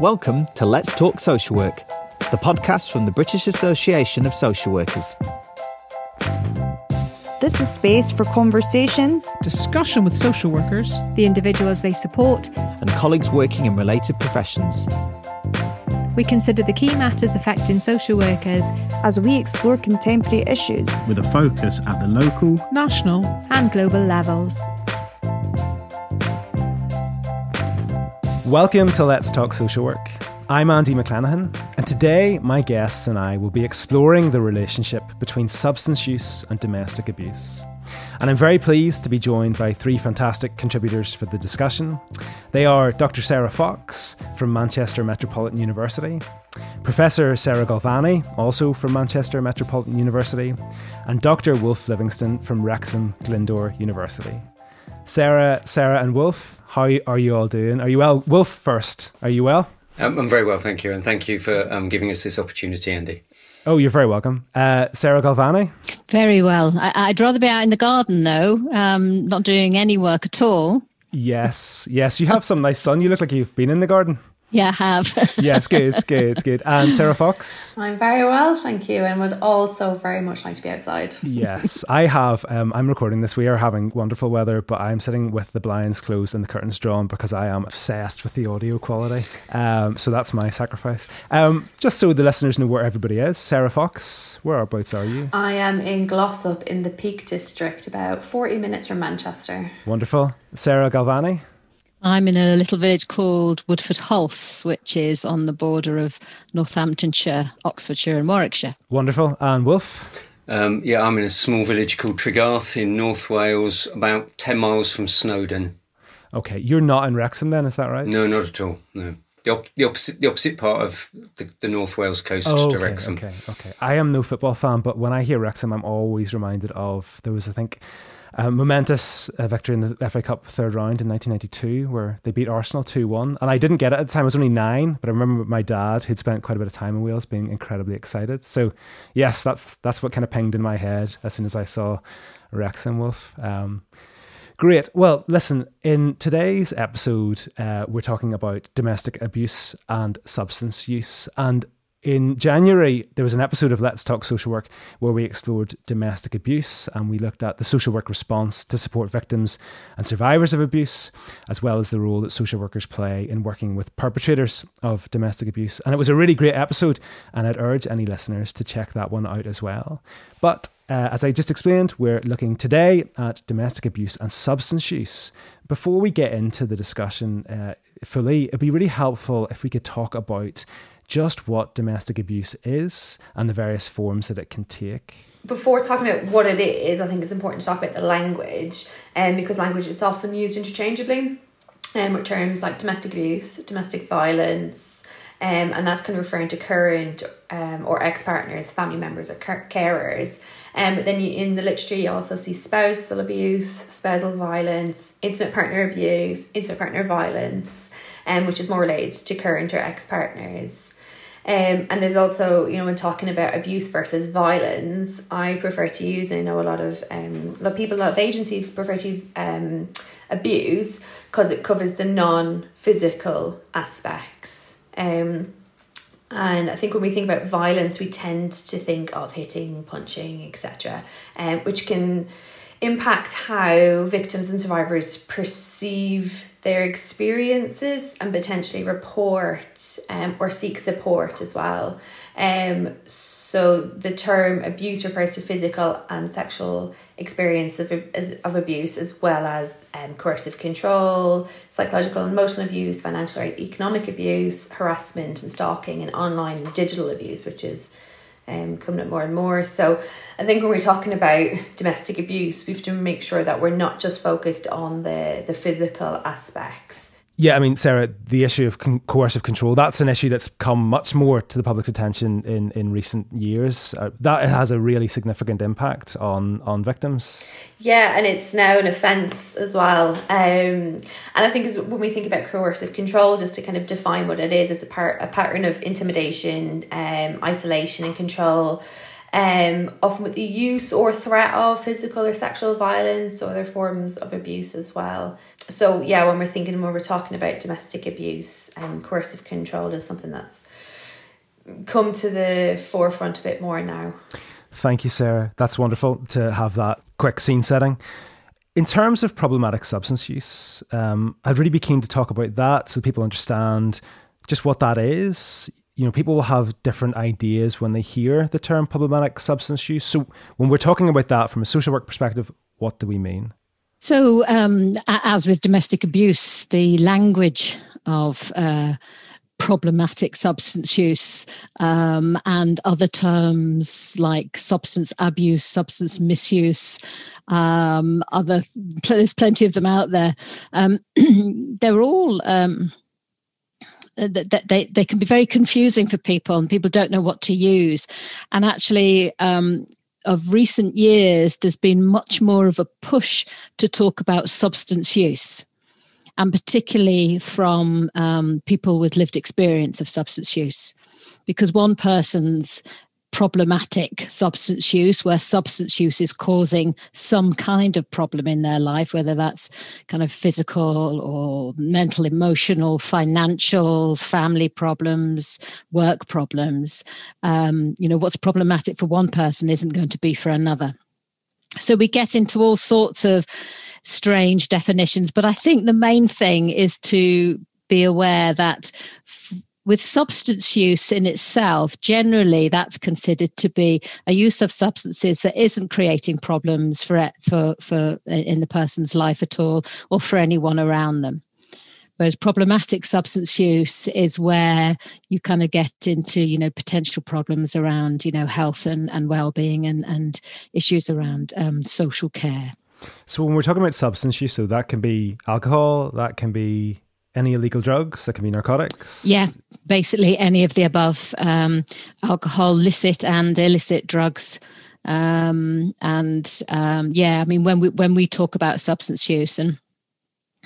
Welcome to Let's Talk Social Work, the podcast from the British Association of Social Workers. This is a space for conversation, discussion with social workers, the individuals they support, and colleagues working in related professions. We consider the key matters affecting social workers as we explore contemporary issues with a focus at the local, national and global levels. Welcome to Let's Talk Social Work. I'm Andy McLanahan, and today my guests and I will be exploring the relationship between substance use and domestic abuse. And I'm very pleased to be joined by three fantastic contributors for the discussion. They are Dr. Sarah Fox from Manchester Metropolitan University, Professor Sarah Galvani, also from Manchester Metropolitan University, and Dr. Wolf Livingston from Wrexham Glyndŵr University. Sarah and Wolf, how are you all doing? Are you well? Wolf first, are you well? I'm very well, thank you. And thank you for giving us this opportunity, Andy. Oh, you're very welcome. Sarah Galvani? Very well. I'd rather be out in the garden, though, not doing any work at all. Yes. You have some nice sun. You look like you've been in the garden. Yeah, I have. Yes, good. And Sarah Fox? I'm very well, thank you, and would also very much like to be outside. Yes, I have. I'm recording this. We are having wonderful weather, but I'm sitting with the blinds closed and the curtains drawn because I am obsessed with the audio quality. So that's my sacrifice. Just so the listeners know where everybody is, Sarah Fox, whereabouts are you? I am in Glossop in the Peak District, about 40 minutes from Manchester. Wonderful. Sarah Galvani? I'm in a little village called Woodford Hulse, which is on the border of Northamptonshire, Oxfordshire and Warwickshire. Wonderful. And Wolf? I'm in a small village called Trigarth in North Wales, about 10 miles from Snowdon. Okay, you're not in Wrexham then, is that right? No, not at all, no. The opposite part of the North Wales coast to Wrexham. Okay. I am no football fan, but when I hear Wrexham, I'm always reminded of, there was, I think, a momentous victory in the FA Cup third round in 1992 where they beat Arsenal 2-1, and I didn't get it at the time. I was only 9, but I remember my dad, who'd spent quite a bit of time in Wales, being incredibly excited. So yes, that's what kind of pinged in my head as soon as I saw Wrexham, Wolf. Great. Well, listen, in today's episode, we're talking about domestic abuse and substance use. And in January, there was an episode of Let's Talk Social Work where we explored domestic abuse, and we looked at the social work response to support victims and survivors of abuse, as well as the role that social workers play in working with perpetrators of domestic abuse. And it was a really great episode, and I'd urge any listeners to check that one out as well. But as I just explained, we're looking today at domestic abuse and substance use. Before we get into the discussion fully, it'd be really helpful if we could talk about just what domestic abuse is and the various forms that it can take. Before talking about what it is, I think it's important to talk about the language, because language is often used interchangeably with terms like domestic abuse, domestic violence, and that's kind of referring to current or ex-partners, family members or carers. But then in the literature, you also see spousal abuse, spousal violence, intimate partner abuse, intimate partner violence, which is more related to current or ex-partners. And there's also, when talking about abuse versus violence, I prefer to use, and I know a lot of agencies prefer to use abuse because it covers the non-physical aspects. And I think when we think about violence, we tend to think of hitting, punching, etc., which can impact how victims and survivors perceive their experiences and potentially report or seek support as well. So the term abuse refers to physical and sexual experience of abuse, as well as coercive control, psychological and emotional abuse, financial or economic abuse, harassment and stalking, and online and digital abuse, which is coming up more and more. So I think when we're talking about domestic abuse, we have to make sure that we're not just focused on the physical aspects. Yeah, I mean, Sarah, the issue of coercive control, that's an issue that's come much more to the public's attention in recent years. That has a really significant impact on victims. Yeah, and it's now an offence as well. And I think when we think about coercive control, just to kind of define what it is, it's a pattern of intimidation, isolation and control often with the use or threat of physical or sexual violence or other forms of abuse as well. So yeah, when we're talking about domestic abuse, coercive control is something that's come to the forefront a bit more now. Thank you, Sarah. That's wonderful to have that quick scene setting. In terms of problematic substance use, I'd really be keen to talk about that so people understand just what that is. You know, people will have different ideas when they hear the term problematic substance use. So when we're talking about that from a social work perspective, what do we mean? So as with domestic abuse, the language of problematic substance use and other terms like substance abuse, substance misuse, there's plenty of them out there. They're all... They can be very confusing for people, and people don't know what to use. And actually, of recent years, there's been much more of a push to talk about substance use, and particularly from people with lived experience of substance use, because one person's problematic substance use, where substance use is causing some kind of problem in their life, whether that's kind of physical or mental, emotional, financial, family problems, work problems. What's problematic for one person isn't going to be for another. So we get into all sorts of strange definitions, but I think the main thing is to be aware that with substance use in itself, generally that's considered to be a use of substances that isn't creating problems for in the person's life at all, or for anyone around them. Whereas problematic substance use is where you kind of get into, potential problems around, health and well-being and issues around social care. So when we're talking about substance use, so that can be alcohol, that can be any illegal drugs, that can be narcotics? Yeah, basically any of the above. Alcohol, licit and illicit drugs. When we talk about substance use, and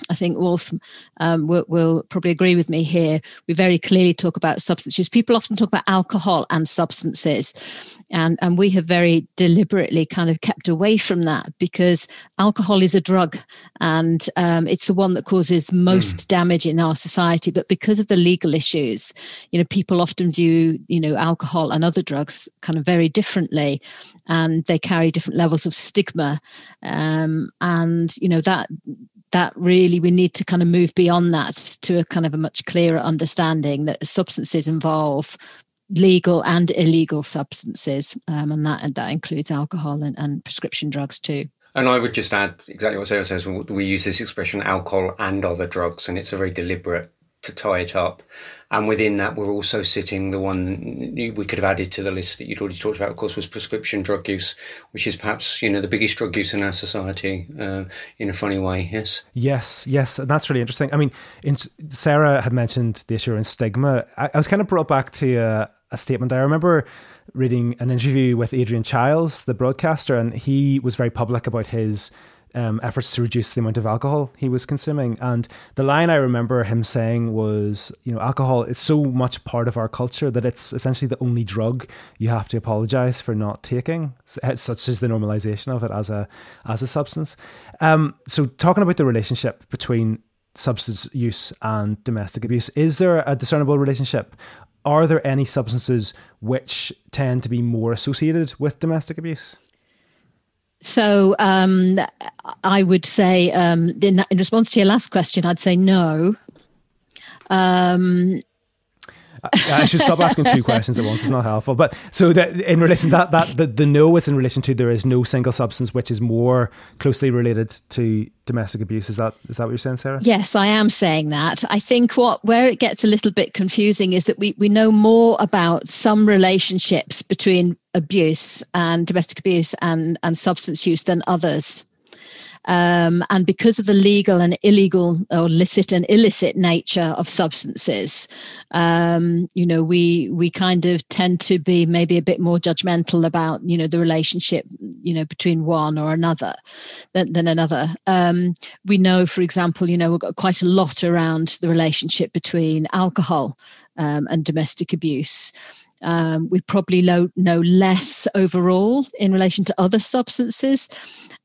I think Wolf will probably agree with me here, we very clearly talk about substance use. People often talk about alcohol and substances, and we have very deliberately kind of kept away from that, because alcohol is a drug, and it's the one that causes most damage in our society. But because of the legal issues, people often view, alcohol and other drugs kind of very differently, and they carry different levels of stigma. That really, we need to kind of move beyond that to a kind of a much clearer understanding that substances involve legal and illegal substances, and that includes alcohol and prescription drugs too. And I would just add exactly what Sarah says. We use this expression, alcohol and other drugs, and it's a very deliberate to tie it up. And within that, we're also sitting the one we could have added to the list that you'd already talked about, of course, was prescription drug use, which is perhaps, the biggest drug use in our society in a funny way. Yes. Yes. And that's really interesting. I mean, Sarah had mentioned the issue around stigma. I was kind of brought back to a statement. I remember reading an interview with Adrian Chiles, the broadcaster, and he was very public about his efforts to reduce the amount of alcohol he was consuming. And the line I remember him saying was, alcohol is so much part of our culture that it's essentially the only drug you have to apologize for not taking, such as the normalization of it as a substance. So talking about the relationship between substance use and domestic abuse, is there a discernible relationship? Are there any substances which tend to be more associated with domestic abuse? So I would say, in response to your last question, I'd say no. I should stop asking two questions at once. It's not helpful. But so that in relation to that the no is in relation to there is no single substance which is more closely related to domestic abuse. Is that what you're saying, Sarah? Yes, I am saying that. I think where it gets a little bit confusing is that we know more about some relationships between abuse and domestic abuse and substance use than others. And because of the legal and illegal, or licit and illicit nature of substances, we kind of tend to be maybe a bit more judgmental about, the relationship, between one or another than another. We know, for example, we've got quite a lot around the relationship between alcohol and domestic abuse. We probably know less overall in relation to other substances.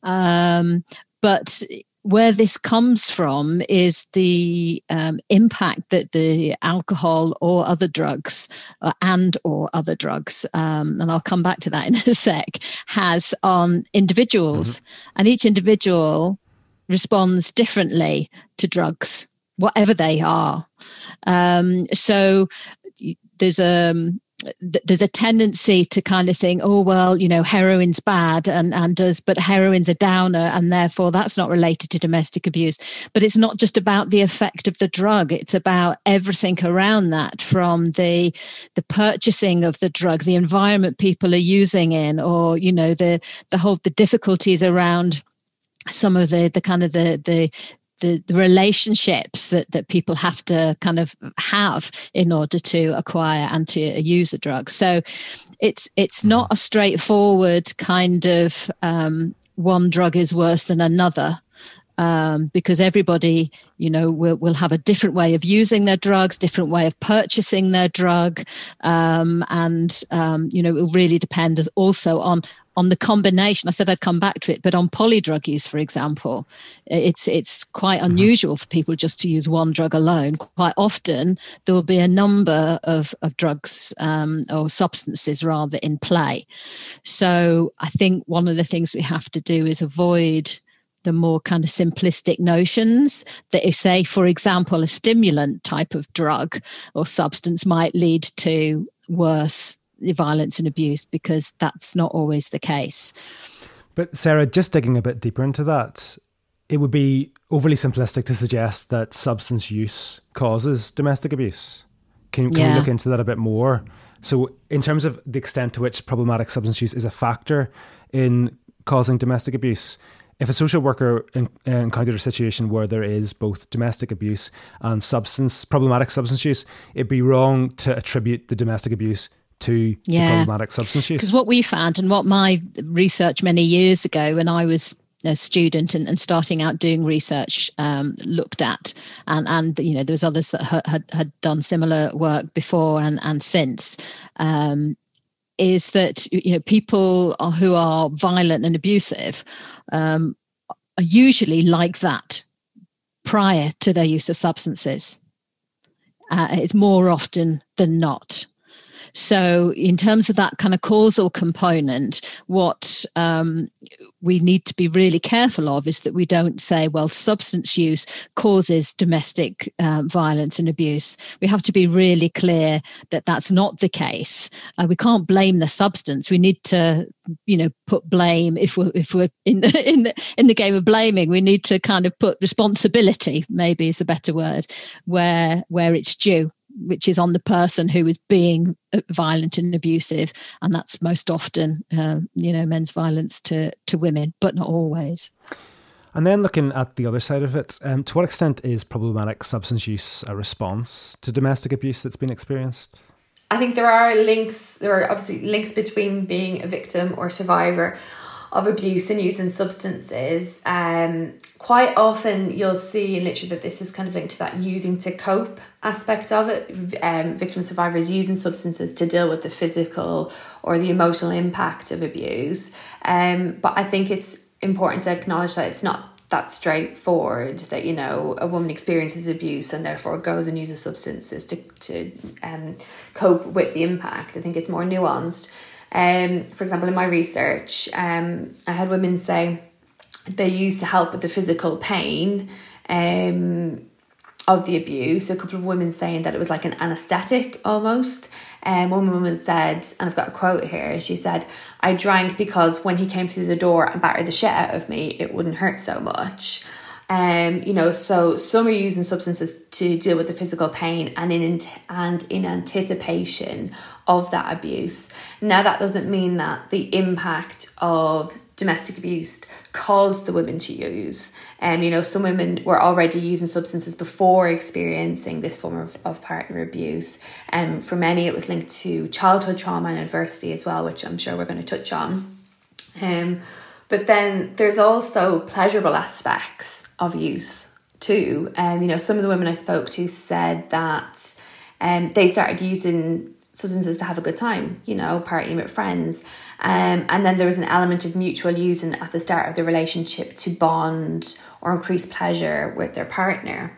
But where this comes from is the impact that the alcohol or other drugs and I'll come back to that in a sec, has on individuals. Mm-hmm. And each individual responds differently to drugs, whatever they are. So there's a tendency to kind of think, oh, well, you know, heroin's bad but heroin's a downer and therefore that's not related to domestic abuse. But it's not just about the effect of the drug. It's about everything around that, from the purchasing of the drug, the environment people are using in, or, you know, the difficulties around some of the relationships that people have to kind of have in order to acquire and to use a drug. So it's not a straightforward kind of one drug is worse than another, because everybody, you know, will have a different way of using their drugs, different way of purchasing their drug. You know, it will really depend also on the combination. I said I'd come back to it, but on polydrug use, for example, it's quite unusual for people just to use one drug alone. Quite often, there will be a number of drugs or substances rather in play. So I think one of the things we have to do is avoid the more kind of simplistic notions that if, say, for example, a stimulant type of drug or substance might lead to worse violence and abuse, because that's not always the case. But Sarah, just digging a bit deeper into that, it would be overly simplistic to suggest that substance use causes domestic abuse. Can we look into that a bit more? So in terms of the extent to which problematic substance use is a factor in causing domestic abuse, if a social worker encountered a situation where there is both domestic abuse and problematic substance use, it'd be wrong to attribute the domestic abuse to problematic substance use. Because what we found, and what my research many years ago when I was a student and starting out doing research looked at, and you know, there was others that had done similar work before and since, is that, you know, people who are violent and abusive are usually like that prior to their use of substances. It's more often than not. So in terms of that kind of causal component, what we need to be really careful of is that we don't say, well, substance use causes domestic violence and abuse. We have to be really clear that that's not the case. We can't blame the substance. We need to, you know, put blame, if we're in the game of blaming, we need to kind of put responsibility, maybe is the better word, where it's due, which is on the person who is being violent and abusive. And that's most often, you know, men's violence to women, but not always. And then looking at the other side of it, to what extent is problematic substance use a response to domestic abuse that's been experienced? I think there are obviously links between being a victim or survivor of abuse and using substances. Quite often you'll see in literature that this is kind of linked to that using to cope aspect of it. Victim survivors using substances to deal with the physical or the emotional impact of abuse. But I think it's important to acknowledge that it's not that straightforward, that, you know, a woman experiences abuse and therefore goes and uses substances to cope with the impact. I think it's more nuanced. For example, in my research, I had women say they used to help with the physical pain of the abuse. A couple of women saying that it was like an anaesthetic almost. One woman said, and I've got a quote here, she said, "I drank because when he came through the door and battered the shit out of me, it wouldn't hurt so much." You know, so some are using substances to deal with the physical pain and in anticipation of that abuse. Now, that doesn't mean that the impact of domestic abuse caused the women to use. You know, some women were already using substances before experiencing this form of partner abuse. For many, it was linked to childhood trauma and adversity as well, which I'm sure we're going to touch on. But then there's also pleasurable aspects of use too. You know, some of the women I spoke to said that they started using substances to have a good time, you know, partying with friends. And then there was an element of mutual use and at the start of the relationship to bond or increase pleasure with their partner.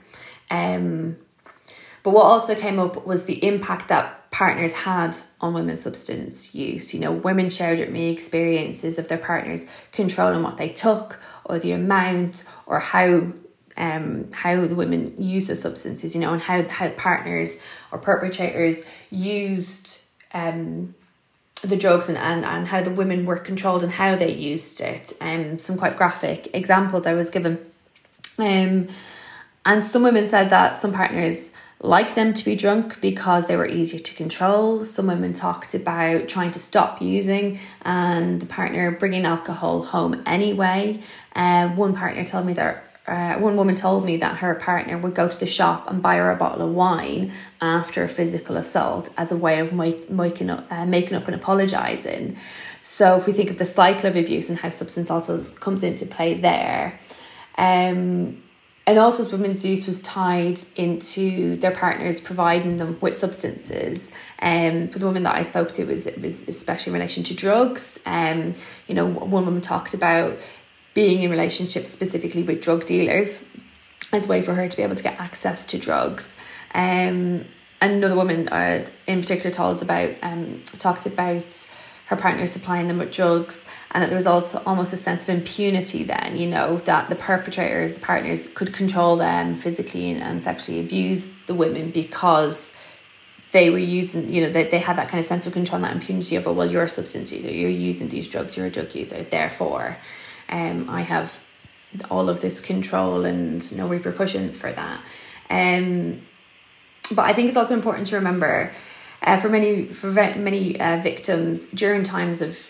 But what also came up was the impact that partners had on women's substance use. You know, women shared with me experiences of their partners controlling what they took or the amount or how the women use the substances, you know, and how partners or perpetrators used the drugs and how the women were controlled and how they used it. Some quite graphic examples I was given. And some women said that some partners liked them to be drunk because they were easier to control. Some women talked about trying to stop using and the partner bringing alcohol home anyway. One woman told me that her partner would go to the shop and buy her a bottle of wine after a physical assault as a way of making up and apologising. So if we think of the cycle of abuse and how substance also comes into play there. And also women's use was tied into their partners providing them with substances. For the woman that I spoke to, it was especially in relation to drugs. You know, one woman talked about being in relationships specifically with drug dealers as a way for her to be able to get access to drugs. And another woman in particular talked about her partner supplying them with drugs, and that there was also almost a sense of impunity then, you know, that the perpetrators, the partners, could control them physically and sexually abuse the women because they were using, you know, they had that kind of sense of control and that impunity of, oh, well, you're a substance user, you're using these drugs, you're a drug user, therefore... I have all of this control and no repercussions for that. But I think it's also important to remember for many victims during times of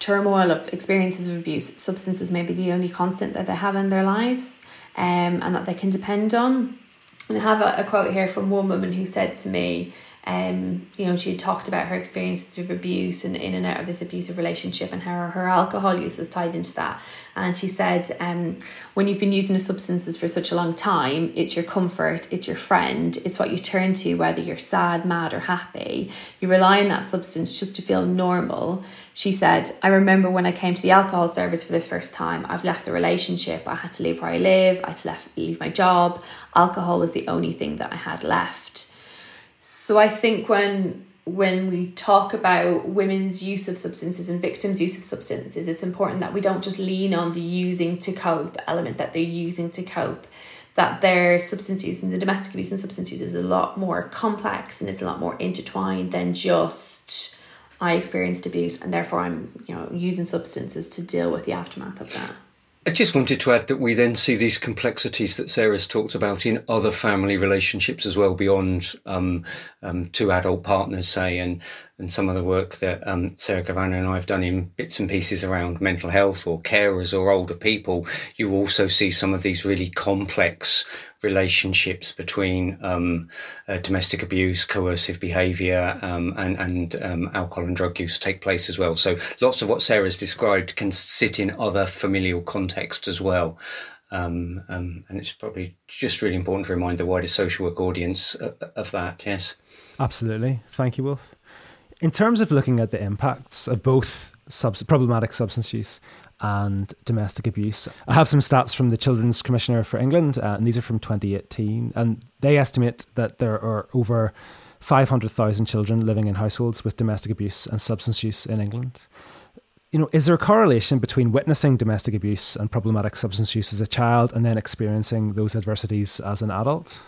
turmoil, of experiences of abuse, substances may be the only constant that they have in their lives and that they can depend on. And I have a quote here from one woman who said to me, you know, she had talked about her experiences of abuse and in and out of this abusive relationship and how her alcohol use was tied into that. And she said, when you've been using the substances for such a long time, it's your comfort, it's your friend, it's what you turn to, whether you're sad, mad or happy. You rely on that substance just to feel normal. She said, I remember when I came to the alcohol service for the first time, I've left the relationship. I had to leave where I live. I had to leave my job. Alcohol was the only thing that I had left. So I think when we talk about women's use of substances and victims' use of substances, it's important that we don't just lean on the using to cope element, that they're using to cope, that their substance use and the domestic abuse and substance use is a lot more complex and it's a lot more intertwined than just I experienced abuse and therefore I'm, you know, using substances to deal with the aftermath of that. I just wanted to add that we then see these complexities that Sarah's talked about in other family relationships as well, beyond two adult partners, say, and some of the work that Sarah Cavanaugh and I have done in bits and pieces around mental health or carers or older people. You also see some of these really complex relationships between domestic abuse, coercive behaviour and alcohol and drug use take place as well. So lots of what Sarah's described can sit in other familial contexts as well. And it's probably just really important to remind the wider social work audience of that, yes? Absolutely. Thank you, Wolf. In terms of looking at the impacts of both problematic substance use and domestic abuse, I have some stats from the Children's Commissioner for England, and these are from 2018, and they estimate that there are over 500,000 children living in households with domestic abuse and substance use in England. You know, is there a correlation between witnessing domestic abuse and problematic substance use as a child and then experiencing those adversities as an adult?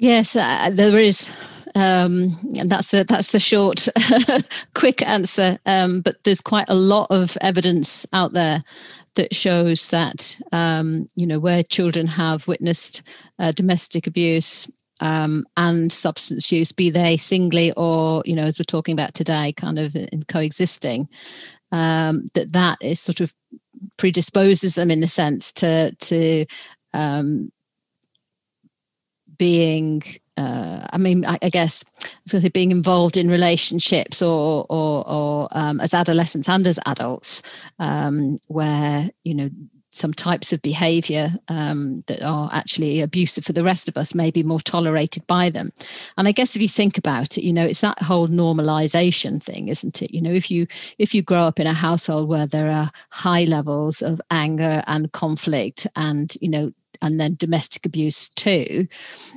Yes, there is. And that's the short, quick answer. But there's quite a lot of evidence out there that shows that, you know, where children have witnessed domestic abuse and substance use, be they singly or, you know, as we're talking about today, kind of in coexisting, that is sort of predisposes them in a sense to being, being involved in relationships or as adolescents and as adults, where, you know, some types of behaviour that are actually abusive for the rest of us may be more tolerated by them. And I guess if you think about it, you know, it's that whole normalisation thing, isn't it? You know, if you grow up in a household where there are high levels of anger and conflict and, you know, and then domestic abuse too,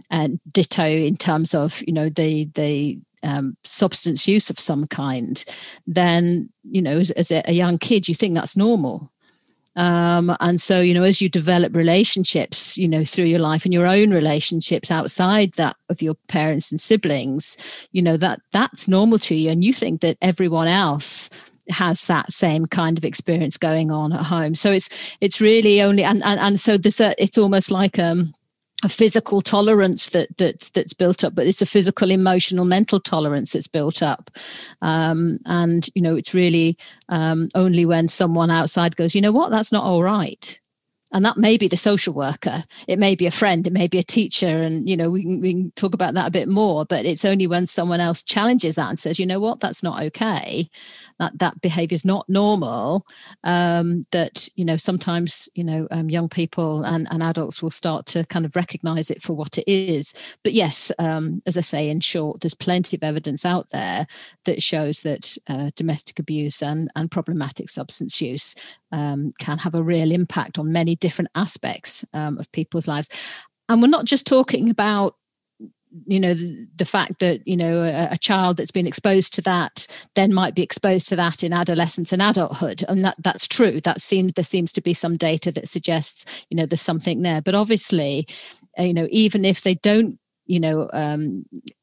and ditto in terms of, you know, the substance use of some kind, then, you know, as a young kid, you think that's normal. And so, you know, as you develop relationships, you know, through your life and your own relationships outside that of your parents and siblings, you know, that's normal to you. And you think that everyone else has that same kind of experience going on at home. So it's really only, and so there's it's almost like a physical tolerance that's built up, but it's a physical, emotional, mental tolerance that's built up. And, you know, it's really only when someone outside goes, you know what, that's not all right. And that may be the social worker, it may be a friend, it may be a teacher. And, you know, we can talk about that a bit more, but it's only when someone else challenges that and says, you know what, that's not okay, that behavior is not normal, that, you know, sometimes, you know, young people and adults will start to kind of recognize it for what it is. But yes, as I say, in short, there's plenty of evidence out there that shows that domestic abuse and problematic substance use can have a real impact on many different aspects of people's lives. And we're not just talking about, you know, the fact that, you know, a child that's been exposed to that then might be exposed to that in adolescence and adulthood. And that's true. There seems to be some data that suggests, you know, there's something there. But obviously, you know, even if they don't, you know,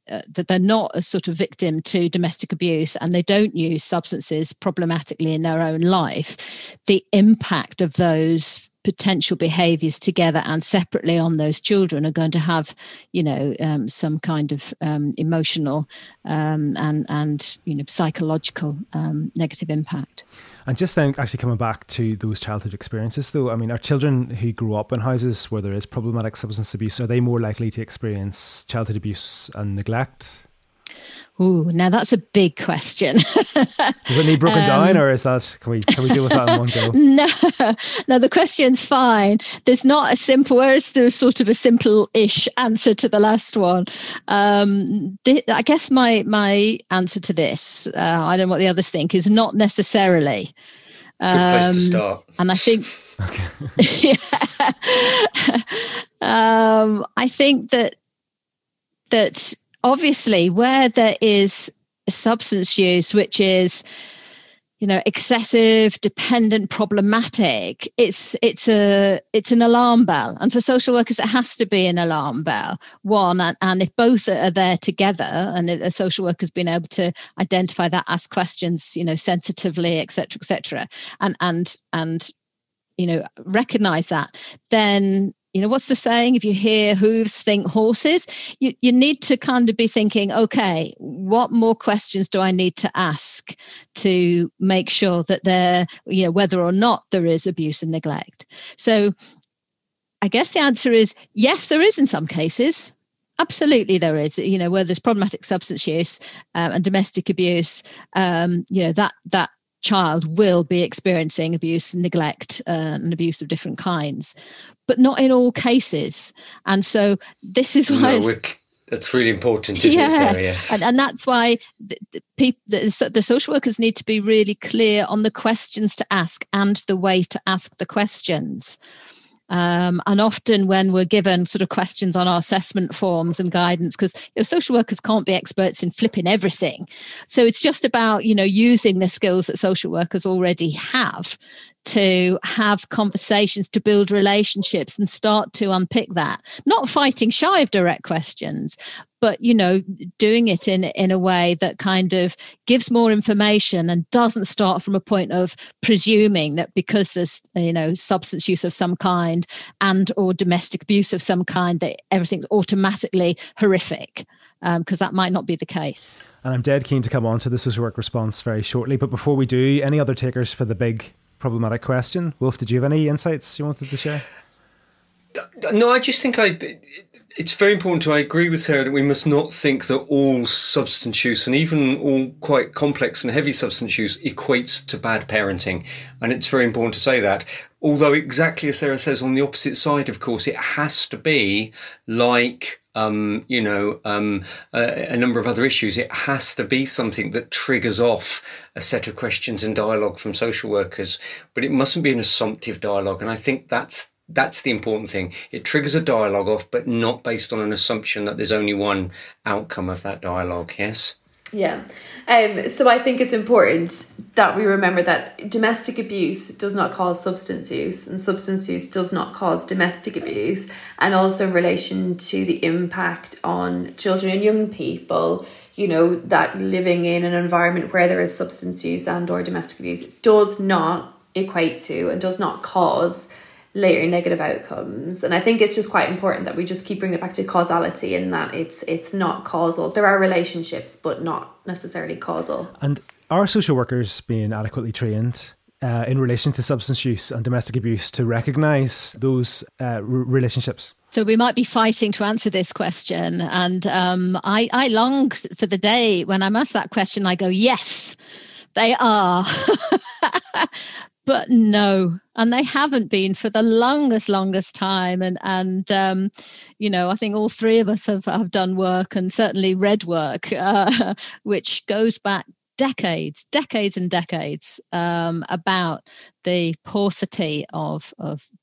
that they're not a sort of victim to domestic abuse and they don't use substances problematically in their own life, the impact of those potential behaviours together and separately on those children are going to have, you know, some kind of emotional and you know, psychological negative impact. And just then actually coming back to those childhood experiences though, I mean, are children who grow up in houses where there is problematic substance abuse, are they more likely to experience childhood abuse and neglect? Ooh, now that's a big question. Is it need broken down, or is that can we deal with that in one go? No, the question's fine. There's not a simple. Whereas there's sort of a simple-ish answer to the last one. I guess my answer to this, I don't know what the others think, is not necessarily. Good place to start. And I think. Okay. Yeah, I think that. Obviously, where there is substance use, which is, you know, excessive, dependent, problematic, it's an alarm bell. And for social workers, it has to be an alarm bell. One, and if both are there together, and a social worker's been able to identify that, ask questions, you know, sensitively, et cetera, and you know, recognise that, then. You know, what's the saying? If you hear hooves, think horses. You need to kind of be thinking, okay, what more questions do I need to ask to make sure that there, you know, whether or not there is abuse and neglect? So I guess the answer is yes, there is in some cases. Absolutely there is, you know, where there's problematic substance use and domestic abuse, you know, that child will be experiencing abuse and neglect and abuse of different kinds, but not in all cases. And so this is why... No, that's really important, isn't it, Sarah? Yes. And that's why the social workers need to be really clear on the questions to ask and the way to ask the questions. And often when we're given sort of questions on our assessment forms and guidance, because, you know, social workers can't be experts in flipping everything. So it's just about, you know, using the skills that social workers already have to have conversations, to build relationships and start to unpick that. Not fighting shy of direct questions, but, you know, doing it in a way that kind of gives more information and doesn't start from a point of presuming that because there's, you know, substance use of some kind and or domestic abuse of some kind that everything's automatically horrific, because that might not be the case. And I'm dead keen to come on to the social work response very shortly. But before we do, any other takers for the big problematic question? Wolf, did you have any insights you wanted to share? No, I just think it's very important I agree with Sarah that we must not think that all substance use and even all quite complex and heavy substance use equates to bad parenting. And it's very important to say that. Although exactly as Sarah says, on the opposite side, of course, it has to be like, a number of other issues. It has to be something that triggers off a set of questions and dialogue from social workers, but it mustn't be an assumptive dialogue. And I think that's the important thing. It triggers a dialogue off, but not based on an assumption that there's only one outcome of that dialogue. Yes. Yeah. So I think it's important that we remember that domestic abuse does not cause substance use, and substance use does not cause domestic abuse. And also in relation to the impact on children and young people, you know, that living in an environment where there is substance use and or domestic abuse does not equate to and does not cause later negative outcomes. And I think it's just quite important that we just keep bringing it back to causality, in that it's not causal. There are relationships, but not necessarily causal. And are social workers being adequately trained in relation to substance use and domestic abuse to recognise those relationships? So we might be fighting to answer this question. And I long for the day when I'm asked that question, I go, yes, they are. But no, and they haven't been for the longest time. And I think all three of us have done work, and certainly read work, which goes back decades about the paucity of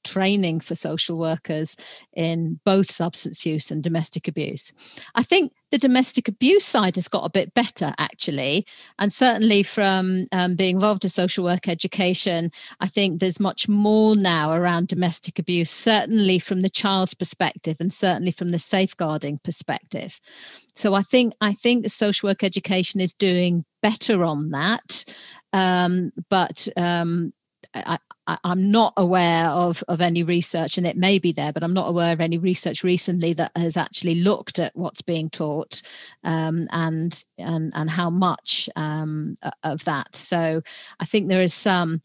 training for social workers in both substance use and domestic abuse. I think the domestic abuse side has got a bit better, actually, and certainly from being involved in social work education, I think there's much more now around domestic abuse, certainly from the child's perspective and certainly from the safeguarding perspective. So I think social work education is doing better on that, but I'm not aware of any research, and it may be there, but I'm not aware of any research recently that has actually looked at what's being taught and how much of that. So I think there is some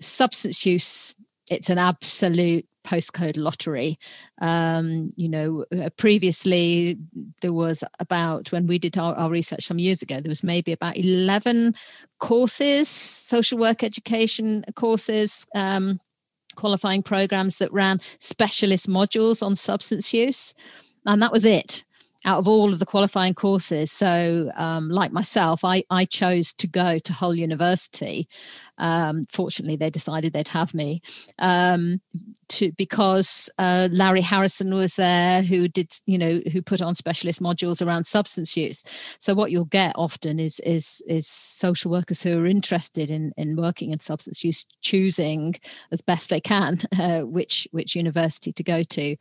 substance use. It's an absolute postcode lottery. Previously there was about, when we did our research some years ago, there was maybe about 11 courses, social work education courses, qualifying programs that ran specialist modules on substance use. And that was it, out of all of the qualifying courses. So like myself, I chose to go to Hull University. Fortunately, they decided they'd have me because Larry Harrison was there, who put on specialist modules around substance use. So what you'll get often is social workers who are interested in working in substance use choosing as best they can which university to go to.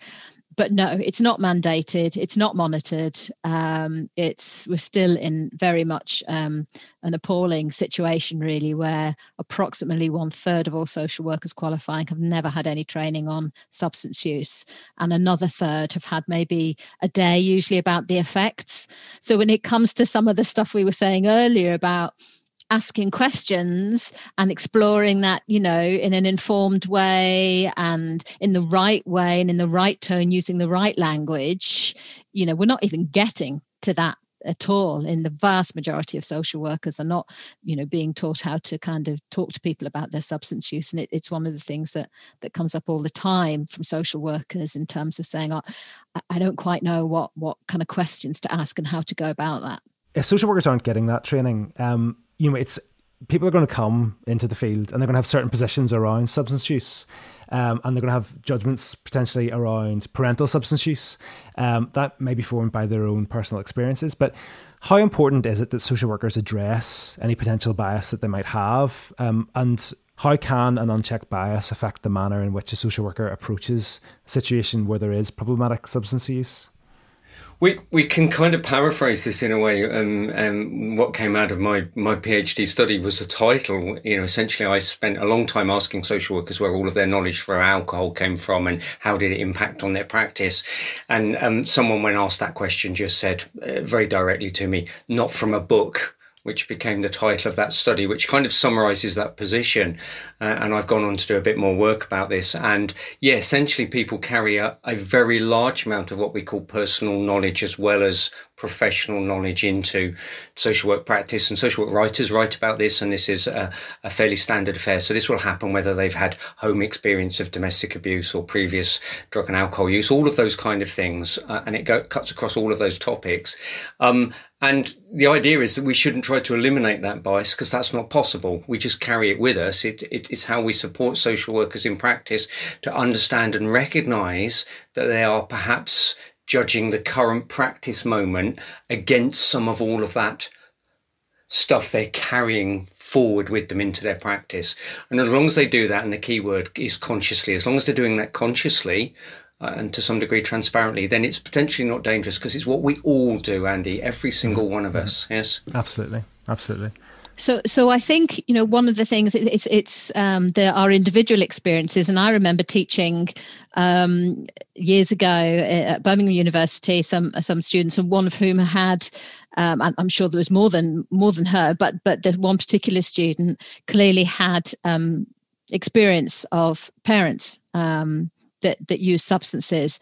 But no, it's not mandated. It's not monitored. We're still in very much an appalling situation, really, where approximately 1/3 of all social workers qualifying have never had any training on substance use, and another third have had maybe a day, usually, about the effects. So when it comes to some of the stuff we were saying earlier about asking questions and exploring that, in an informed way and in the right way and in the right tone, using the right language, we're not even getting to that at all. In the vast majority of social workers are not, being taught how to kind of talk to people about their substance use. And it's one of the things that comes up all the time from social workers in terms of saying, oh, I don't quite know what kind of questions to ask and how to go about that. If social workers aren't getting that training, it's people are going to come into the field and they're going to have certain positions around substance use, and they're going to have judgments potentially around parental substance use that may be formed by their own personal experiences. But how important is it that social workers address any potential bias that they might have, and how can an unchecked bias affect the manner in which a social worker approaches a situation where there is problematic substance use? We can kind of paraphrase this in a way. What came out of my PhD study was a title. Essentially, I spent a long time asking social workers where all of their knowledge for alcohol came from and how did it impact on their practice. And someone, when asked that question, just said very directly to me, "Not from a book." which became the title of that study, which kind of summarises that position. And I've gone on to do a bit more work about this. And yeah, essentially people carry a very large amount of what we call personal knowledge as well as professional knowledge into social work practice. And social work writers write about this, and this is a fairly standard affair. So this will happen whether they've had home experience of domestic abuse or previous drug and alcohol use, all of those kind of things. And it cuts across all of those topics. And the idea is that we shouldn't try to eliminate that bias, because that's not possible. We just carry it with us. It's how we support social workers in practice to understand and recognise that they are perhaps judging the current practice moment against some of all of that stuff they're carrying forward with them into their practice. And as long as they do that, and the key word is consciously, as long as they're doing that consciously, and to some degree transparently, then it's potentially not dangerous, because it's what we all do, Andy, every single one of us. Yes, absolutely. Absolutely. So I think, you know, one of the things it's there are individual experiences. And I remember teaching years ago at Birmingham University some students, and one of whom had I'm sure there was more than her, but the one particular student clearly had experience of parents that used substances,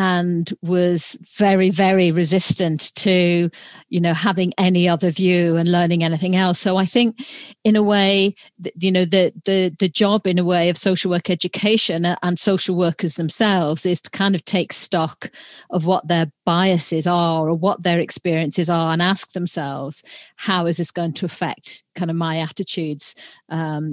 and was very, very resistant to, you know, having any other view and learning anything else. So I think, in a way, you know, the job, in a way, of social work education and social workers themselves is to kind of take stock of what their biases are or what their experiences are, and ask themselves, how is this going to affect kind of my attitudes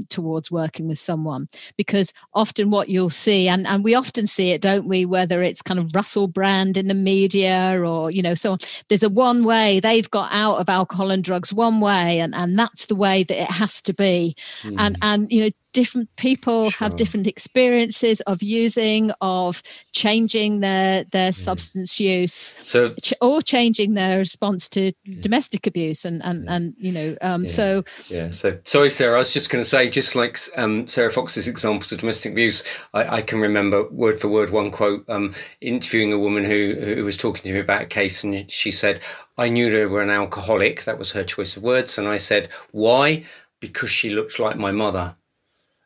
towards working with someone? Because often what you'll see, and we often see it, don't we, whether it's kind of Russell Brand in the media or, you know, so on. There's a one way they've got out of alcohol and drugs, one way, and that's the way that it has to be. Mm. And you know, different people sure. have different experiences of using, of changing their substance use, or changing their response to domestic abuse and you know So sorry, Sarah, I was just going to say, just like Sarah Fox's examples of domestic abuse, I can remember word for word one quote, interviewing a woman who was talking to me about a case, and she said, "I knew they were an alcoholic." That was her choice of words. And I said, "Why?" "Because she looked like my mother."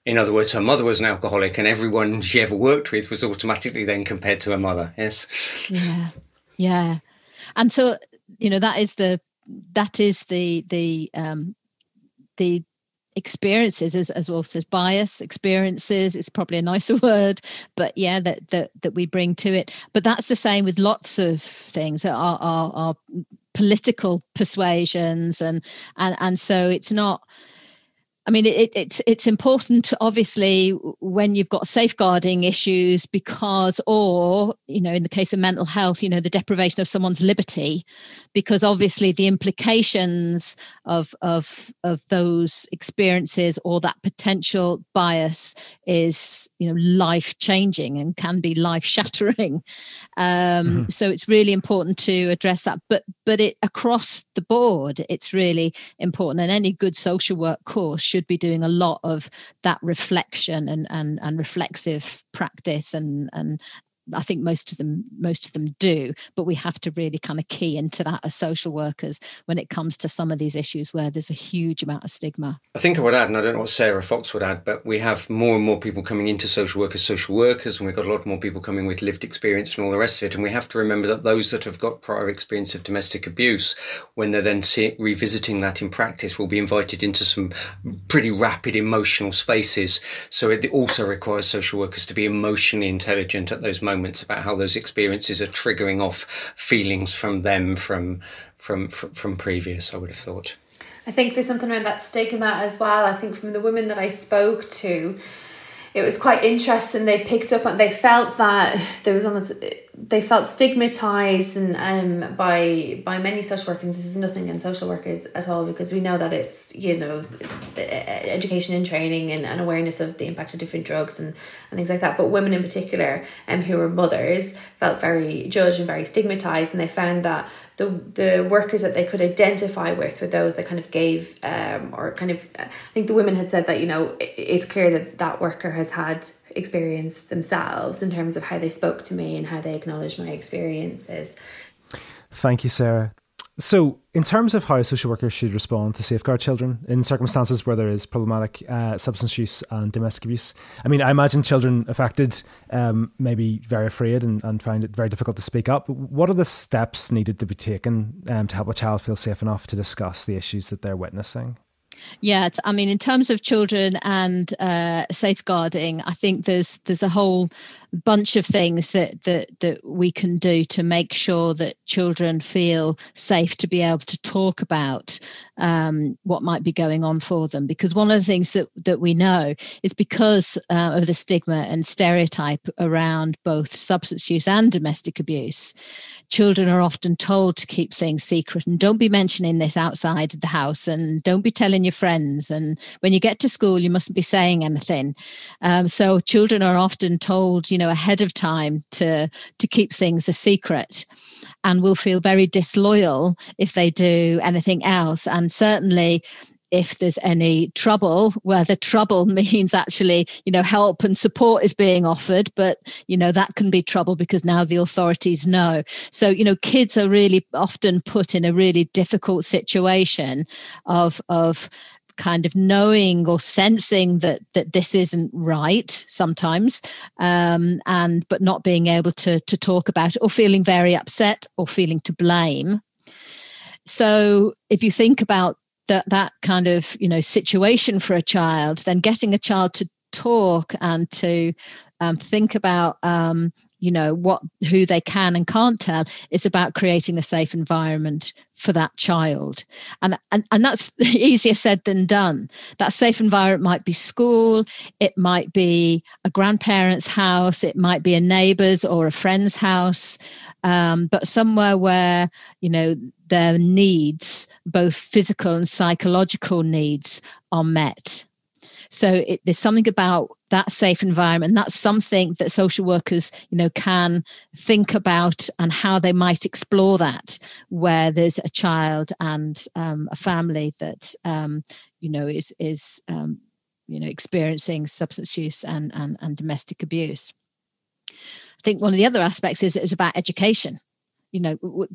In other words, her mother was an alcoholic, and everyone she ever worked with was automatically then compared to her mother. Yes. Yeah. And so, you know, that is the experiences, as Wolf says, bias experiences is probably a nicer word, but yeah, that we bring to it. But that's the same with lots of things, our political persuasions, and so it's not. I mean, it's important, obviously, when you've got safeguarding issues, because, or, you know, in the case of mental health, you know, the deprivation of someone's liberty, because obviously the implications of those experiences or that potential bias is, you know, life changing and can be life shattering. So it's really important to address that. But it across the board, it's really important. And any good social work course should be doing a lot of that reflection and reflexive practice, and I think most of them do, but we have to really kind of key into that as social workers when it comes to some of these issues where there's a huge amount of stigma. I think I would add, and I don't know what Sarah Fox would add, but we have more and more people coming into social workers, and we've got a lot more people coming with lived experience and all the rest of it. And we have to remember that those that have got prior experience of domestic abuse, when they're then revisiting that in practice, will be invited into some pretty rapid emotional spaces. So it also requires social workers to be emotionally intelligent at those moments about how those experiences are triggering off feelings from them from previous, I would have thought. I think there's something around that stigma as well. I think from the women that I spoke to, it was quite interesting. They picked up on, they felt that there was almost, they felt stigmatized and by many social workers. This is nothing against social workers at all, because we know that it's, you know, education and training and awareness of the impact of different drugs and things like that. But women in particular, who were mothers, felt very judged and very stigmatized, and they found that the workers that they could identify with were those that kind of gave I think the women had said that, you know, it's clear that worker has had experience themselves in terms of how they spoke to me and how they acknowledged my experiences. Thank you, Sarah. So in terms of how social workers should respond to safeguard children in circumstances where there is problematic substance use and domestic abuse, I mean, I imagine children affected may be very afraid and find it very difficult to speak up. But what are the steps needed to be taken to help a child feel safe enough to discuss the issues that they're witnessing? Yeah, I mean, in terms of children and safeguarding, I think there's a whole bunch of things that we can do to make sure that children feel safe to be able to talk about what might be going on for them. Because one of the things that we know is because of the stigma and stereotype around both substance use and domestic abuse, children are often told to keep things secret and don't be mentioning this outside the house and don't be telling your friends. And when you get to school, you mustn't be saying anything. So children are often told, ahead of time to keep things a secret, and will feel very disloyal if they do anything else. And certainly if there's any trouble, where the trouble means actually, help and support is being offered, but, that can be trouble because now the authorities know. So, kids are really often put in a really difficult situation of kind of knowing or sensing that this isn't right sometimes, but not being able to talk about it, or feeling very upset or feeling to blame. So if you think about that kind of, situation for a child, then getting a child to talk and to think about, who they can and can't tell, is about creating a safe environment for that child. And that's easier said than done. That safe environment might be school, it might be a grandparent's house, it might be a neighbour's or a friend's house, but somewhere where, their needs, both physical and psychological needs, are met. So there's something about that safe environment. That's something that social workers, can think about, and how they might explore that where there's a child and a family that, is experiencing substance use and domestic abuse. I think one of the other aspects is about education.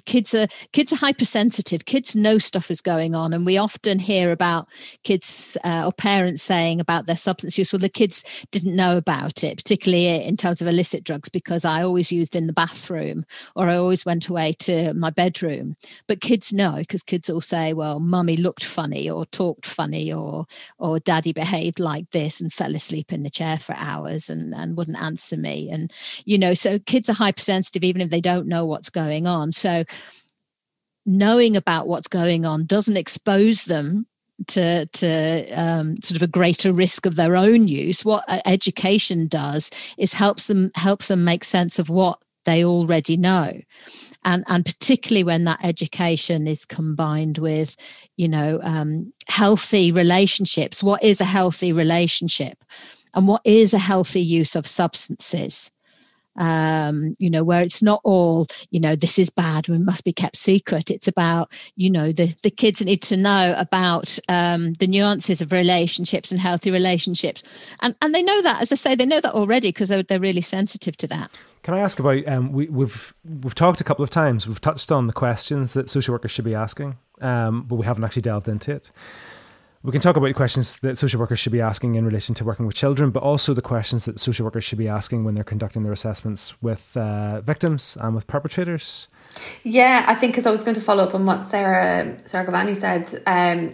Kids are hypersensitive. Kids know stuff is going on, and we often hear about kids or parents saying about their substance use, well, the kids didn't know about it, particularly in terms of illicit drugs, because I always used in the bathroom, or I always went away to my bedroom. But kids know, because kids will say, well, mummy looked funny or talked funny, or daddy behaved like this and fell asleep in the chair for hours and wouldn't answer me. And, so kids are hypersensitive even if they don't know what's going on. So knowing about what's going on doesn't expose them to sort of a greater risk of their own use. What education does is helps them make sense of what they already know, and particularly when that education is combined with healthy relationships. What is a healthy relationship, and what is a healthy use of substances? Where it's not all, this is bad, we must be kept secret. It's about, the kids need to know about the nuances of relationships and healthy relationships. And they know that, as I say, they know that already, because they're really sensitive to that. Can I ask about, we've talked a couple of times, we've touched on the questions that social workers should be asking, but we haven't actually delved into it. We can talk about questions that social workers should be asking in relation to working with children, but also the questions that social workers should be asking when they're conducting their assessments with victims and with perpetrators. Yeah, I think, because I was going to follow up on what Sarah Galvani said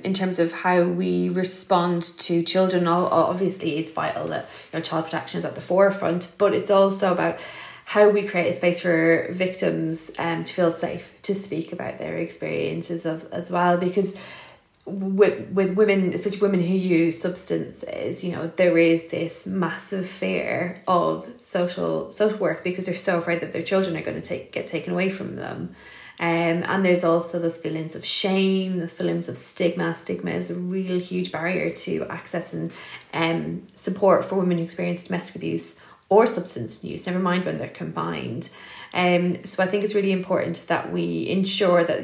in terms of how we respond to children. Obviously, it's vital that child protection is at the forefront, but it's also about how we create a space for victims to feel safe to speak about their experiences as well, because with women, especially women who use substances, there is this massive fear of social work, because they're so afraid that their children are going to get taken away from them, and there's also those feelings of shame, the feelings of stigma is a real huge barrier to accessing support for women who experience domestic abuse or substance use, never mind when they're combined. So I think it's really important that we ensure that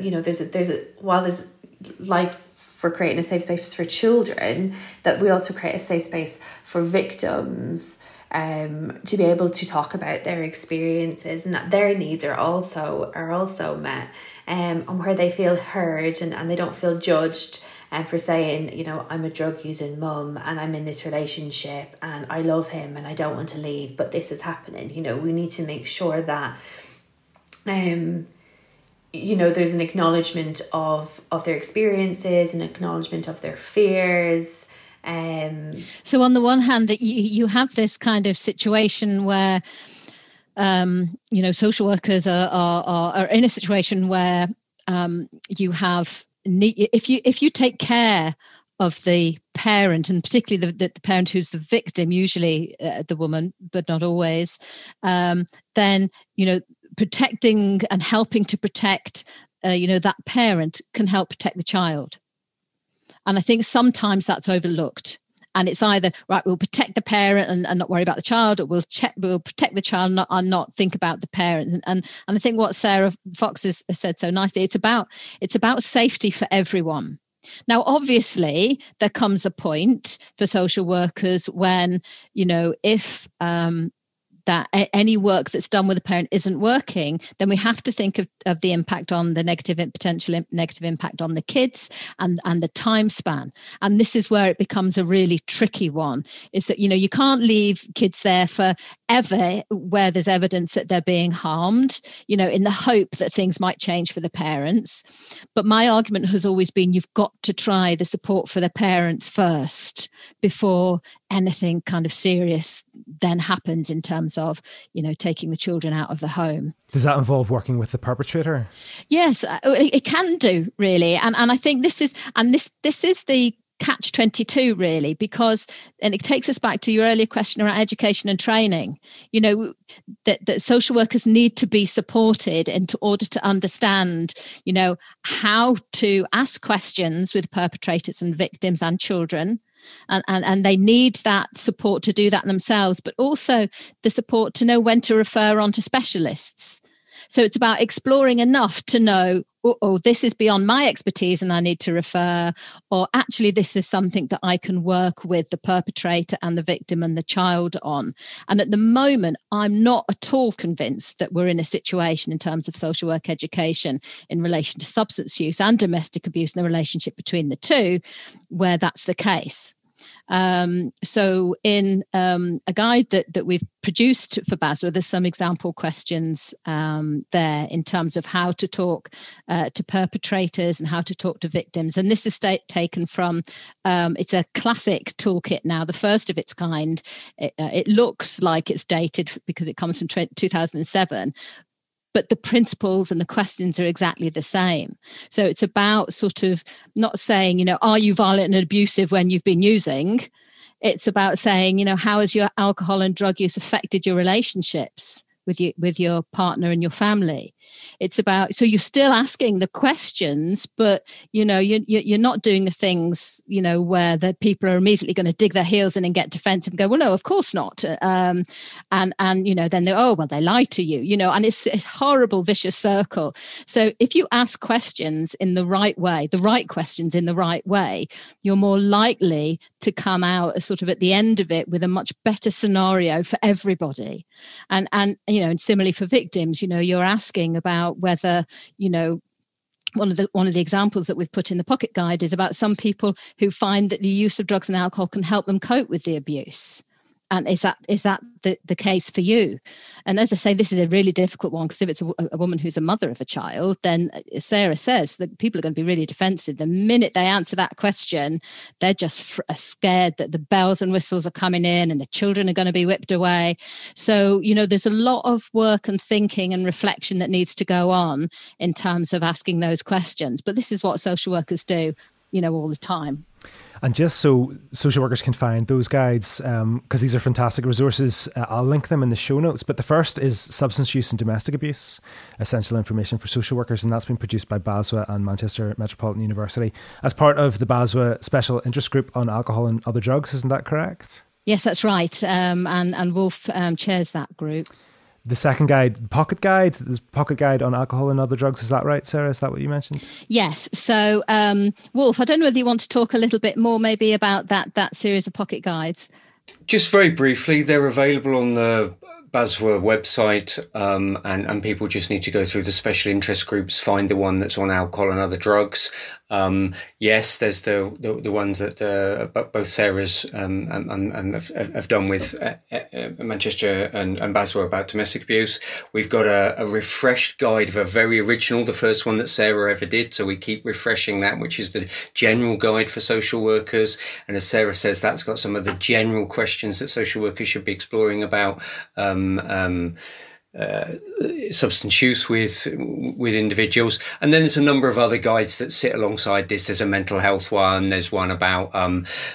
for creating a safe space for children, that we also create a safe space for victims, to be able to talk about their experiences and that their needs are also met, and where they feel heard and they don't feel judged, and for saying, you know, I'm a drug using mum and I'm in this relationship and I love him and I don't want to leave, but this is happening. You know, we need to make sure that you know, there's an acknowledgement of their experiences, an acknowledgement of their fears. So on the one hand, that you have this kind of situation where, you know, social workers are in a situation where you have need, if you take care of the parent, and particularly the parent who's the victim, usually the woman, but not always, then, you know, protecting and helping to protect, you know, that parent can help protect the child. And I think sometimes that's overlooked. And it's either, right, we'll protect the parent and not worry about the child, or we'll protect the child and not think about the parent. And I think what Sarah Fox has said so nicely, it's about safety for everyone. Now, obviously, there comes a point for social workers when, you know, if that any work that's done with a parent isn't working, then we have to think of the impact on the potential negative impact on the kids and the time span. And this is where it becomes a really tricky one, is that, you know, you can't leave kids there forever where there's evidence that they're being harmed, you know, in the hope that things might change for the parents. But my argument has always been, you've got to try the support for the parents first before anything kind of serious then happens in terms of, you know, taking the children out of the home. Does that involve working with the perpetrator? Yes, it can do, really. And I think this is the catch-22, really, because, and it takes us back to your earlier question around education and training, you know, that social workers need to be supported in order to understand, you know, how to ask questions with perpetrators and victims and children. And they need that support to do that themselves, but also the support to know when to refer on to specialists. So it's about exploring enough to know, oh, this is beyond my expertise and I need to refer, or actually this is something that I can work with the perpetrator and the victim and the child on. And at the moment, I'm not at all convinced that we're in a situation in terms of social work education in relation to substance use and domestic abuse and the relationship between the two where that's the case. So in a guide that we've produced for BASWA, there's some example questions there in terms of how to talk to perpetrators and how to talk to victims. And this is taken from, it's a classic toolkit now, the first of its kind. It looks like it's dated because it comes from 2007. But the principles and the questions are exactly the same. So it's about sort of not saying, you know, are you violent and abusive when you've been using? It's about saying, you know, how has your alcohol and drug use affected your relationships with your partner and your family? It's about, so you're still asking the questions, but, you know, you're not doing the things, you know, where the people are immediately going to dig their heels in and get defensive and go, well, no, of course not. And you know, then they're, oh, well, they lied to you, you know, and it's a horrible, vicious circle. So if you ask questions in the right way, the right questions in the right way, you're more likely to come out sort of at the end of it with a much better scenario for everybody. And you know, and similarly for victims, you know, you're asking about whether, you know, one of the examples that we've put in the pocket guide is about some people who find that the use of drugs and alcohol can help them cope with the abuse. And is that the case for you? And as I say, this is a really difficult one, because if it's a woman who's a mother of a child, then Sarah says that people are going to be really defensive. The minute they answer that question, they're just scared that the bells and whistles are coming in and the children are going to be whipped away. So, you know, there's a lot of work and thinking and reflection that needs to go on in terms of asking those questions. But this is what social workers do, you know, all the time. And just so social workers can find those guides, because these are fantastic resources, I'll link them in the show notes. But the first is Substance Use and Domestic Abuse, Essential Information for Social Workers. And that's been produced by BASWA and Manchester Metropolitan University as part of the BASWA Special Interest Group on Alcohol and Other Drugs. Isn't that correct? Yes, that's right. And Wolf chairs that group. The second guide, Pocket Guide on Alcohol and Other Drugs. Is that right, Sarah? Is that what you mentioned? Yes. So, Wolf, I don't know whether you want to talk a little bit more maybe about that series of pocket guides. Just very briefly, they're available on the BASWA website, and people just need to go through the special interest groups, find the one that's on alcohol and other drugs. Yes, there's the ones that both Sarah's and have done with Manchester and BASWA about domestic abuse. We've got a refreshed guide of a very original, the first one that Sarah ever did. So we keep refreshing that, which is the general guide for social workers. And as Sarah says, that's got some of the general questions that social workers should be exploring about substance use with individuals. And then there's a number of other guides that sit alongside this. There's a mental health one. There's one about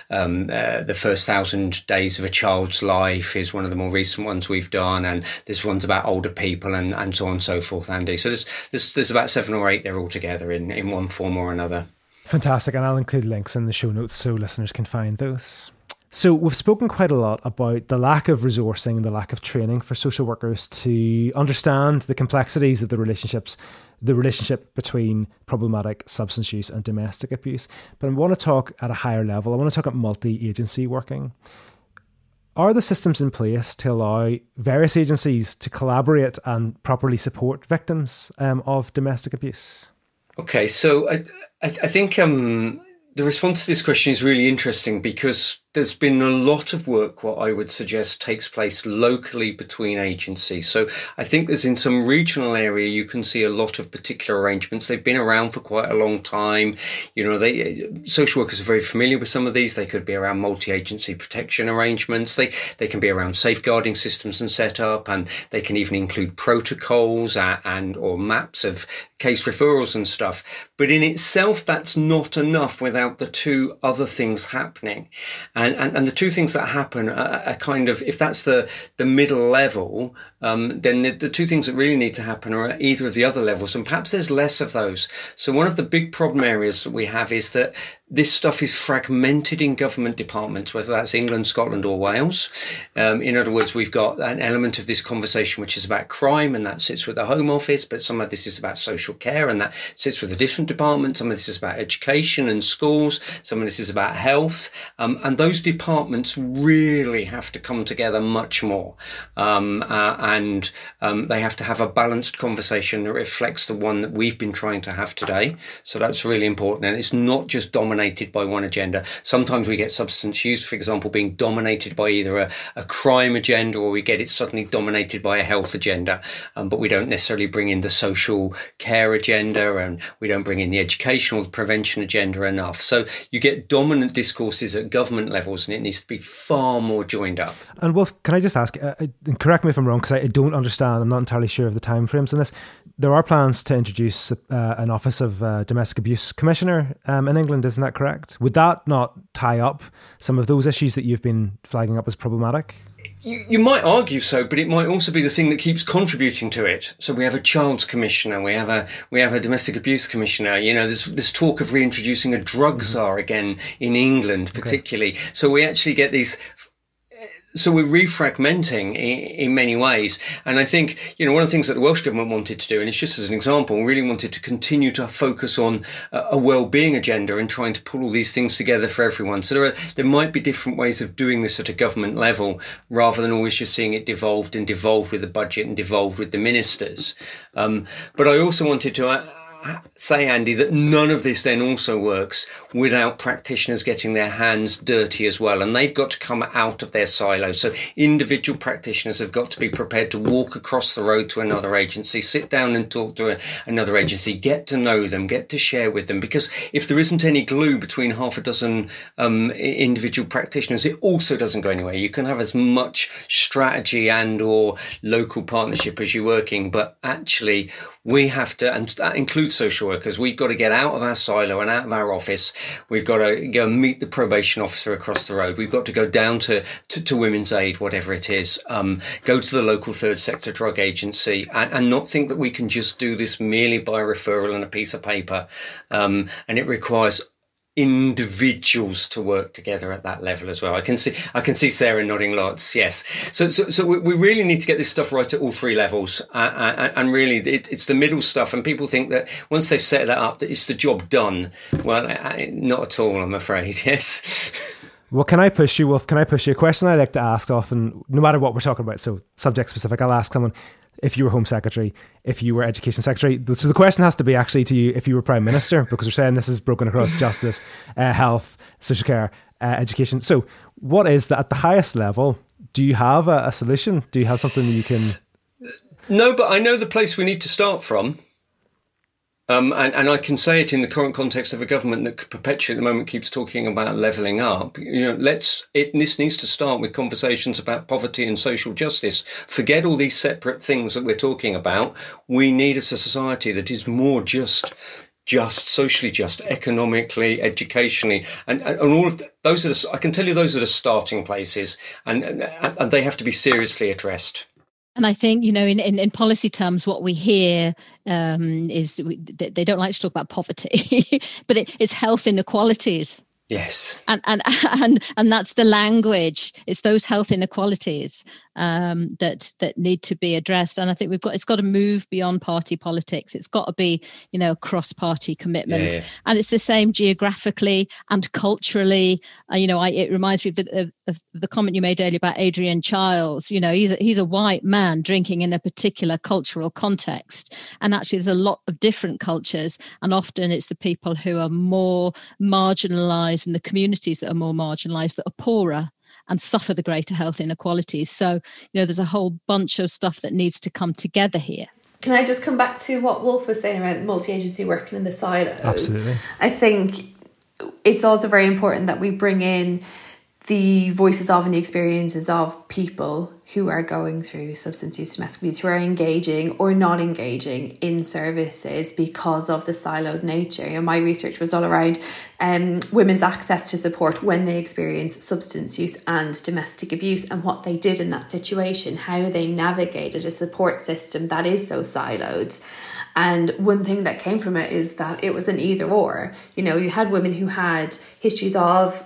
the first 1,000 days of a child's life is one of the more recent ones we've done. And there's ones about older people and so on and so forth, Andy. So there's about 7 or 8 there all together in one form or another. Fantastic. And I'll include links in the show notes so listeners can find those. So we've spoken quite a lot about the lack of resourcing and the lack of training for social workers to understand the complexities of the relationship between problematic substance use and domestic abuse. But I want to talk at a higher level. I want to talk about multi-agency working. Are the systems in place to allow various agencies to collaborate and properly support victims of domestic abuse? Okay, so I think the response to this question is really interesting because there's been a lot of work, what I would suggest, takes place locally between agencies. So I think there's in some regional area, you can see a lot of particular arrangements. They've been around for quite a long time. You know, social workers are very familiar with some of these. They could be around multi-agency protection arrangements. They can be around safeguarding systems and setup, and they can even include protocols and or maps of case referrals and stuff. But in itself, that's not enough without the two other things happening. And the two things that happen are kind of, if that's the middle level, then the two things that really need to happen are at either of the other levels. And perhaps there's less of those. So one of the big problem areas that we have is that this stuff is fragmented in government departments, whether that's England, Scotland or Wales. In other words, we've got an element of this conversation which is about crime, and that sits with the Home Office, but some of this is about social care, and that sits with a different department. Some of this is about education and schools. Some of this is about health. And those departments really have to come together much more. And they have to have a balanced conversation that reflects the one that we've been trying to have today. So that's really important. And it's not just dominated by one agenda. Sometimes we get substance use, for example, being dominated by either a crime agenda, or we get it suddenly dominated by a health agenda, but we don't necessarily bring in the social care agenda, and we don't bring in the educational prevention agenda enough. So you get dominant discourses at government levels, and it needs to be far more joined up. And Wolf, can I just ask, and correct me if I'm wrong, because I don't understand, I'm not entirely sure of the timeframes on this. There are plans to introduce an Office of Domestic Abuse Commissioner in England, isn't that correct? Would that not tie up some of those issues that you've been flagging up as problematic? You might argue so, but it might also be the thing that keeps contributing to it. So we have a child's commissioner, we have a domestic abuse commissioner. You know, there's this talk of reintroducing a drug czar again in England, particularly. Okay. So we actually get these. So we're refragmenting in many ways. And I think, you know, one of the things that the Welsh Government wanted to do, and it's just as an example, really wanted to continue to focus on a well-being agenda and trying to pull all these things together for everyone. So there might be different ways of doing this at a government level, rather than always just seeing it devolved and devolved with the budget and devolved with the ministers. But I also wanted to say, Andy, that none of this then also works without practitioners getting their hands dirty as well. And they've got to come out of their silos. So individual practitioners have got to be prepared to walk across the road to another agency, sit down and talk to another agency, get to know them, get to share with them. Because if there isn't any glue between half a dozen individual practitioners, it also doesn't go anywhere. You can have as much strategy and or local partnership as you're working, but actually we have to, and that includes social workers, we've got to get out of our silo and out of our office. We've got to go meet the probation officer across the road. We've got to go down to Women's Aid, whatever it is, go to the local third sector drug agency, and not think that we can just do this merely by referral and a piece of paper. And it requires individuals to work together at that level as well. I can see Sarah nodding lots. Yes. So we really need to get this stuff right at all three levels. And really it's the middle stuff. And people think that once they've set that up, that it's the job done. Well, not at all, I'm afraid. Yes. Well, can I push you, Wolf? Can I push you? A question I like to ask often, no matter what we're talking about, so subject specific, I'll ask someone, if you were Home Secretary, if you were Education Secretary. So the question has to be actually to you, if you were Prime Minister, because we're saying this is broken across justice, health, social care, education. So what is that at the highest level? Do you have a solution? Do you have something that you can... No, but I know the place we need to start from. And I can say it in the current context of a government that perpetually at the moment keeps talking about levelling up. You know, this needs to start with conversations about poverty and social justice. Forget all these separate things that we're talking about. We need a society that is more just, socially just, economically, educationally, and all of those are the, I can tell you those are the starting places, and they have to be seriously addressed. And I think, you know, in policy terms, what we hear is they don't like to talk about poverty, but it's health inequalities. Yes. And that's the language. It's those health inequalities that need to be addressed. And I think it's got to move beyond party politics. It's got to be, you know, a cross-party commitment. Yeah. And it's the same geographically and culturally. You know, it reminds me of the comment you made earlier about Adrian Chiles. You know, he's a white man drinking in a particular cultural context. And actually, there's a lot of different cultures. And often it's the people who are more marginalised and the communities that are more marginalised that are poorer and suffer the greater health inequalities. So, you know, there's a whole bunch of stuff that needs to come together here. Can I just come back to what Wolf was saying about multi-agency working in the silos? Absolutely. I think it's also very important that we bring in the voices of and the experiences of people who are going through substance use, domestic abuse, who are engaging or not engaging in services because of the siloed nature. You know, my research was all around women's access to support when they experience substance use and domestic abuse, and what they did in that situation, how they navigated a support system that is so siloed. And one thing that came from it is that it was an either or. You know, you had women who had histories of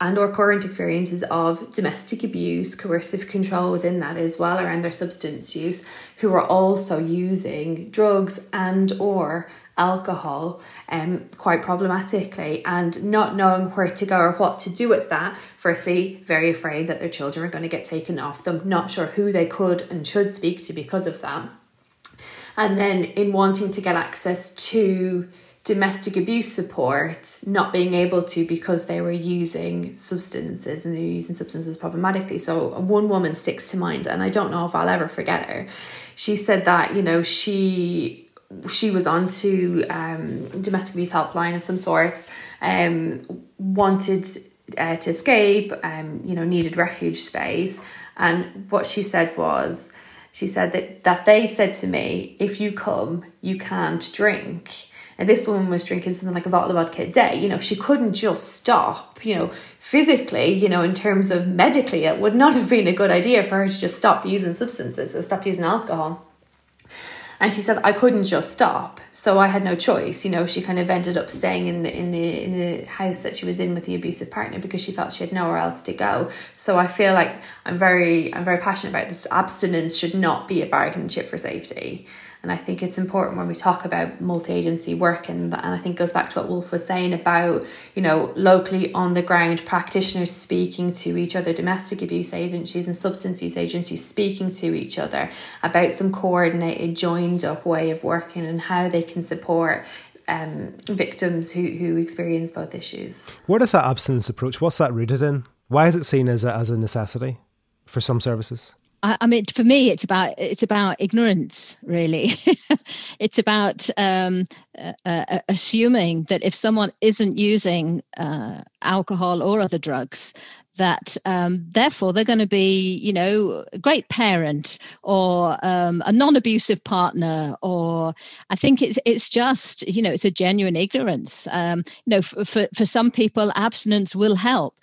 and or current experiences of domestic abuse, coercive control within that as well around their substance use, who are also using drugs and or alcohol quite problematically, and not knowing where to go or what to do with that. Firstly, very afraid that their children are going to get taken off them, not sure who they could and should speak to because of that. And then in wanting to get access to domestic abuse support, not being able to because they were using substances, and they were using substances problematically. So one woman sticks to mind, and I don't know if I'll ever forget her. She said that, you know, she was onto domestic abuse helpline of some sorts, wanted to escape, you know, needed refuge space. And what she said was, she said that they said to me, if you come, you can't drink. And this woman was drinking something like a bottle of vodka a day. You know, she couldn't just stop, you know, physically, you know, in terms of medically, it would not have been a good idea for her to just stop using substances or stop using alcohol. And she said, I couldn't just stop. So I had no choice. You know, she kind of ended up staying in the house that she was in with the abusive partner because she felt she had nowhere else to go. So I feel like I'm very passionate about this. Abstinence should not be a bargaining chip for safety. And I think it's important when we talk about multi-agency work, and I think it goes back to what Wolf was saying about, you know, locally on the ground practitioners speaking to each other, domestic abuse agencies and substance use agencies speaking to each other about some coordinated, joined up way of working and how they can support victims who experience both issues. Where does that abstinence approach, what's that rooted in? Why is it seen as a necessity for some services? I mean, for me, it's about ignorance, really. It's about assuming that if someone isn't using alcohol or other drugs, that therefore they're going to be, you know, a great parent or a non-abusive partner. Or I think it's just, you know, it's a genuine ignorance. You know, for some people, abstinence will help.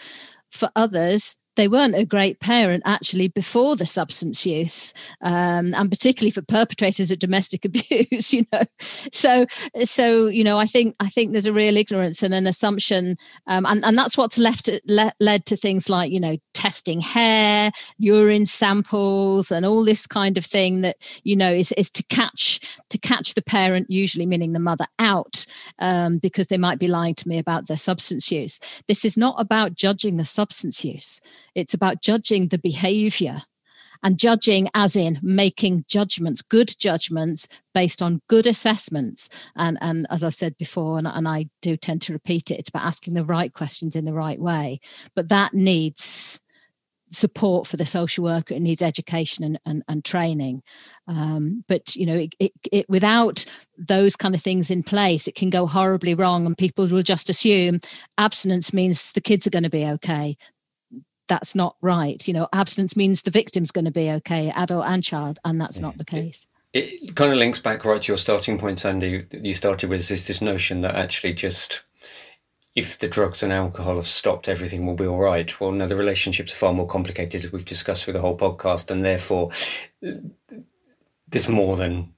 For others, they weren't a great parent actually before the substance use, and particularly for perpetrators of domestic abuse, you know. So you know, I think there's a real ignorance and an assumption, and that's what's led to things like, you know, testing hair, urine samples, and all this kind of thing that, you know, is to catch the parent, usually meaning the mother, out, because they might be lying to me about their substance use. This is not about judging the substance use. It's about judging the behavior, and judging as in making judgments, good judgments based on good assessments. And as I've said before, and I do tend to repeat it, it's about asking the right questions in the right way. But that needs support for the social worker. It needs education and training. But, you know, it without those kind of things in place, it can go horribly wrong, and people will just assume abstinence means the kids are going to be okay. That's not right. You know, abstinence means the victim's going to be okay, adult and child, and that's not the case. It kind of links back right to your starting point, Sandy, that you started with, is this notion that actually just if the drugs and alcohol have stopped, everything will be all right. Well, no, the relationship's far more complicated, as we've discussed through the whole podcast, and therefore there's more than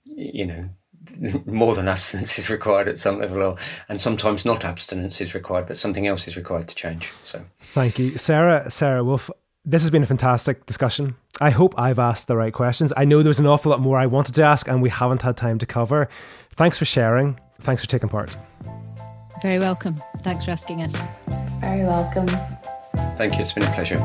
abstinence is required at some level, and sometimes not abstinence is required, but something else is required to change. So thank you, Sarah Wolf. This has been a fantastic discussion. I hope I've asked the right questions. I know there's an awful lot more I wanted to ask and we haven't had time to cover. Thanks for sharing. Thanks for taking part. Very welcome. Thanks for asking us. Very welcome. Thank you. It's been a pleasure.